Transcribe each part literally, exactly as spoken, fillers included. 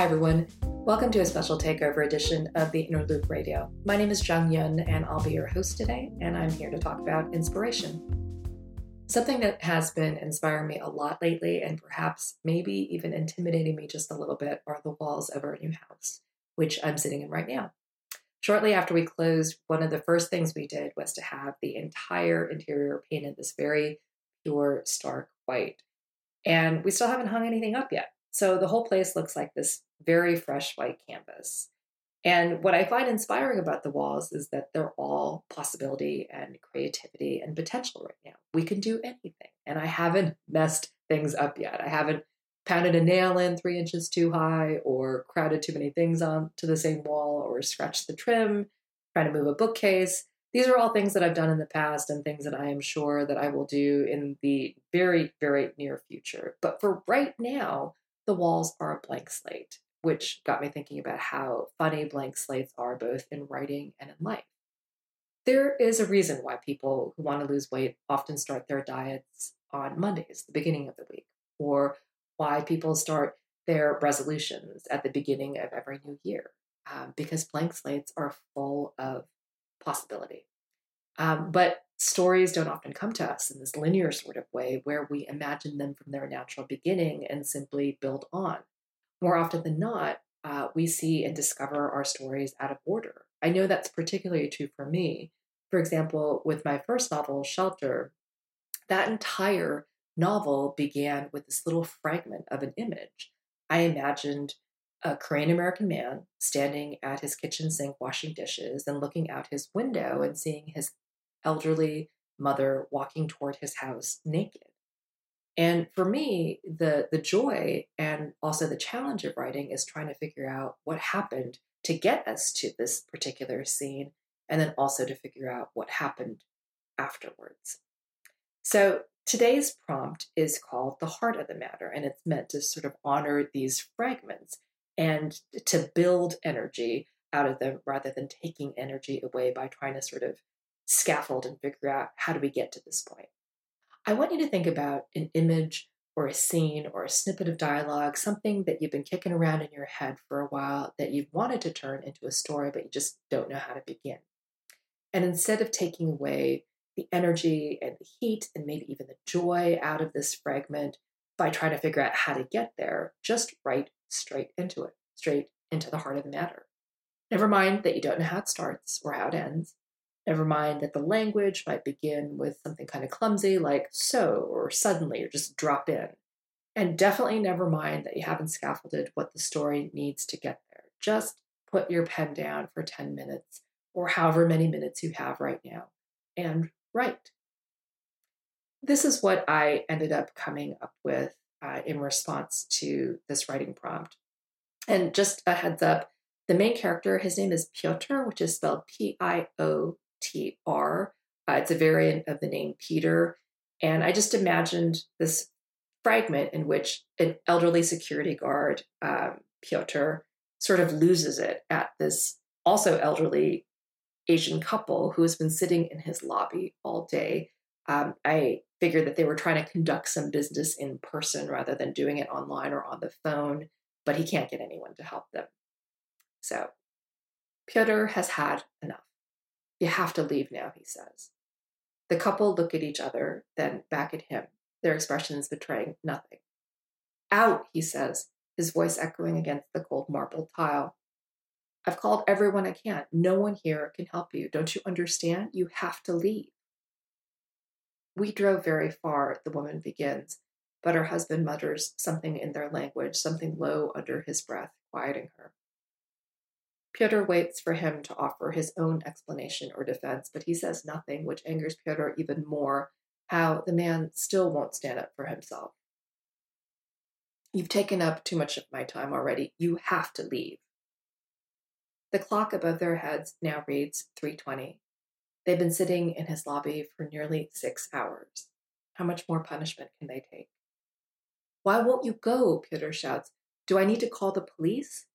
Hi, everyone. Welcome to a special takeover edition of The Inner Loop Radio. My name is Jung Yun, and I'll be your host today, and I'm here to talk about inspiration. Something that has been inspiring me a lot lately, and perhaps maybe even intimidating me just a little bit, are the walls of our new house, which I'm sitting in right now. Shortly after we closed, one of the first things we did was to have the entire interior painted this very pure, stark white. And we still haven't hung anything up yet. So the whole place looks like this very fresh white canvas. And what I find inspiring about the walls is that they're all possibility and creativity and potential right now. We can do anything. And I haven't messed things up yet. I haven't pounded a nail in three inches too high or crowded too many things onto the same wall or scratched the trim, trying to move a bookcase. These are all things that I've done in the past and things that I am sure that I will do in the very, very near future. But for right now, the walls are a blank slate, which got me thinking about how funny blank slates are both in writing and in life. There is a reason why people who want to lose weight often start their diets on Mondays, the beginning of the week, or why people start their resolutions at the beginning of every new year, um, because blank slates are full of possibility. Um, but stories don't often come to us in this linear sort of way where we imagine them from their natural beginning and simply build on. More often than not, uh, we see and discover our stories out of order. I know that's particularly true for me. For example, with my first novel, Shelter, that entire novel began with this little fragment of an image. I imagined a Korean-American man standing at his kitchen sink washing dishes and looking out his window and seeing his elderly mother walking toward his house naked. And for me, the, the joy and also the challenge of writing is trying to figure out what happened to get us to this particular scene, and then also to figure out what happened afterwards. So today's prompt is called The Heart of the Matter, and it's meant to sort of honor these fragments and to build energy out of them rather than taking energy away by trying to sort of scaffold and figure out how do we get to this point. I want you to think about an image or a scene or a snippet of dialogue, something that you've been kicking around in your head for a while that you've wanted to turn into a story, but you just don't know how to begin. And instead of taking away the energy and the heat and maybe even the joy out of this fragment by trying to figure out how to get there, just write straight into it, straight into the heart of the matter. Never mind that you don't know how it starts or how it ends. Never mind that the language might begin with something kind of clumsy like so or suddenly or just drop in. And definitely never mind that you haven't scaffolded what the story needs to get there. Just put your pen down for ten minutes or however many minutes you have right now and write. This is what I ended up coming up with uh, in response to this writing prompt. And just a heads up, the main character, his name is Piotr, which is spelled P I O T R. Uh, it's a variant of the name Peter. And I just imagined this fragment in which an elderly security guard, um, Piotr, sort of loses it at this also elderly Asian couple who has been sitting in his lobby all day. Um, I figured that they were trying to conduct some business in person rather than doing it online or on the phone, but he can't get anyone to help them. So, Piotr has had enough. You have to leave now, he says. The couple look at each other, then back at him, their expressions betraying nothing. Out, he says, his voice echoing against the cold marble tile. I've called everyone I can. No one here can help you. Don't you understand? You have to leave. We drove very far, the woman begins, but her husband mutters something in their language, something low under his breath, quieting her. Piotr waits for him to offer his own explanation or defense, but he says nothing, which angers Piotr even more, how the man still won't stand up for himself. You've taken up too much of my time already. You have to leave. The clock above their heads now reads three twenty. They've been sitting in his lobby for nearly six hours. How much more punishment can they take? Why won't you go? Piotr shouts. Do I need to call the police?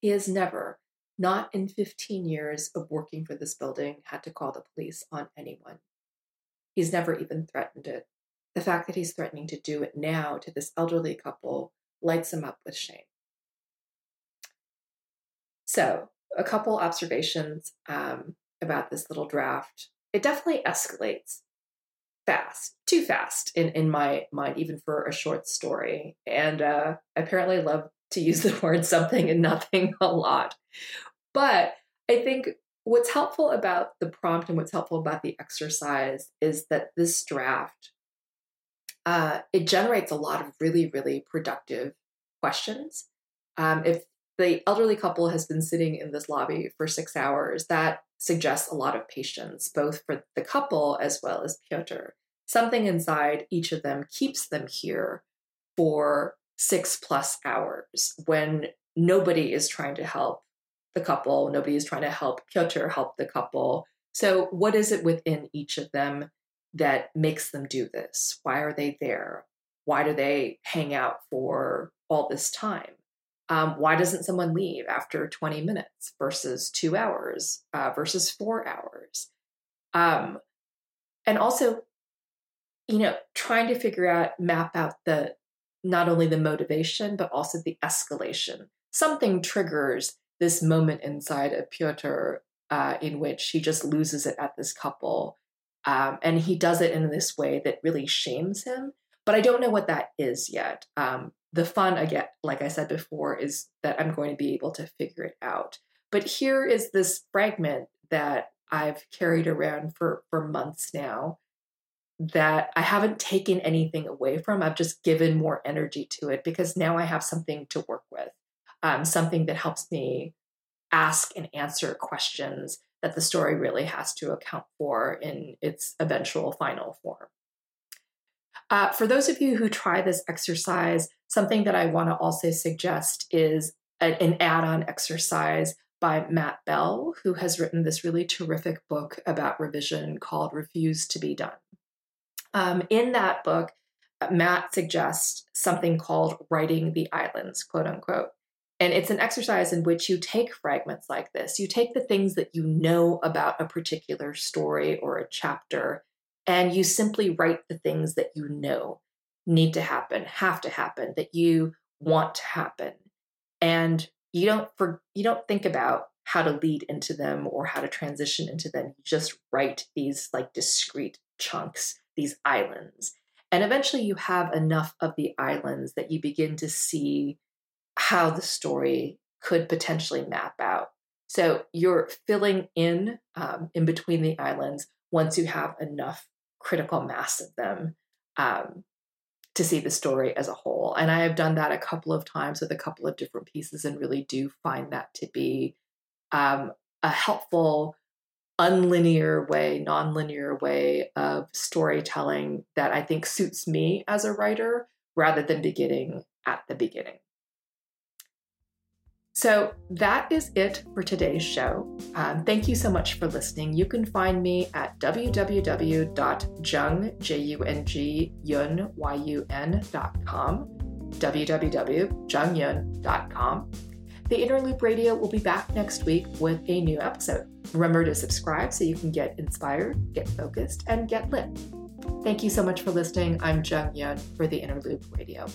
He has never, not in fifteen years of working for this building, had to call the police on anyone. He's never even threatened it. The fact that he's threatening to do it now to this elderly couple lights him up with shame. So a couple observations um, about this little draft. It definitely escalates fast, too fast in, in my mind, even for a short story. And uh, I apparently love to use the word something and nothing a lot. But I think what's helpful about the prompt and what's helpful about the exercise is that this draft, uh, it generates a lot of really, really productive questions. Um, if the elderly couple has been sitting in this lobby for six hours, that suggests a lot of patience, both for the couple as well as Piotr. Something inside each of them keeps them here for six plus hours when nobody is trying to help the couple, nobody is trying to help Piotr help the couple. So what is it within each of them that makes them do this? Why are they there? Why do they hang out for all this time? Um, why doesn't someone leave after twenty minutes versus two hours uh, versus four hours? Um, and also, you know, trying to figure out, map out the, not only the motivation, but also the escalation. Something triggers this moment inside of Piotr uh, in which he just loses it at this couple. Um, and he does it in this way that really shames him. But I don't know what that is yet. Um, the fun, again, like I said before, is that I'm going to be able to figure it out. But here is this fragment that I've carried around for, for months now that I haven't taken anything away from. I've just given more energy to it because now I have something to work with. Um, something that helps me ask and answer questions that the story really has to account for in its eventual final form. Uh, for those of you who try this exercise, something that I want to also suggest is a, an add-on exercise by Matt Bell, who has written this really terrific book about revision called Refuse to Be Done. Um, in that book, Matt suggests something called writing the islands, quote unquote. And it's an exercise in which you take fragments like this. You take the things that you know about a particular story or a chapter, and you simply write the things that you know need to happen, have to happen, that you want to happen. And you don't for, you don't think about how to lead into them or how to transition into them. You just write these like discrete chunks, these islands. And eventually you have enough of the islands that you begin to see how the story could potentially map out. So you're filling in um, in between the islands once you have enough critical mass of them um, to see the story as a whole. And I have done that a couple of times with a couple of different pieces and really do find that to be um, a helpful, unlinear way, nonlinear way of storytelling that I think suits me as a writer rather than beginning at the beginning. So that is it for today's show. Um, thank you so much for listening. You can find me at w w w dot jung yun dot com, w w w dot jung yun dot com. The Inner Loop Radio will be back next week with a new episode. Remember to subscribe so you can get inspired, get focused, and get lit. Thank you so much for listening. I'm Jung Yun for The Inner Loop Radio.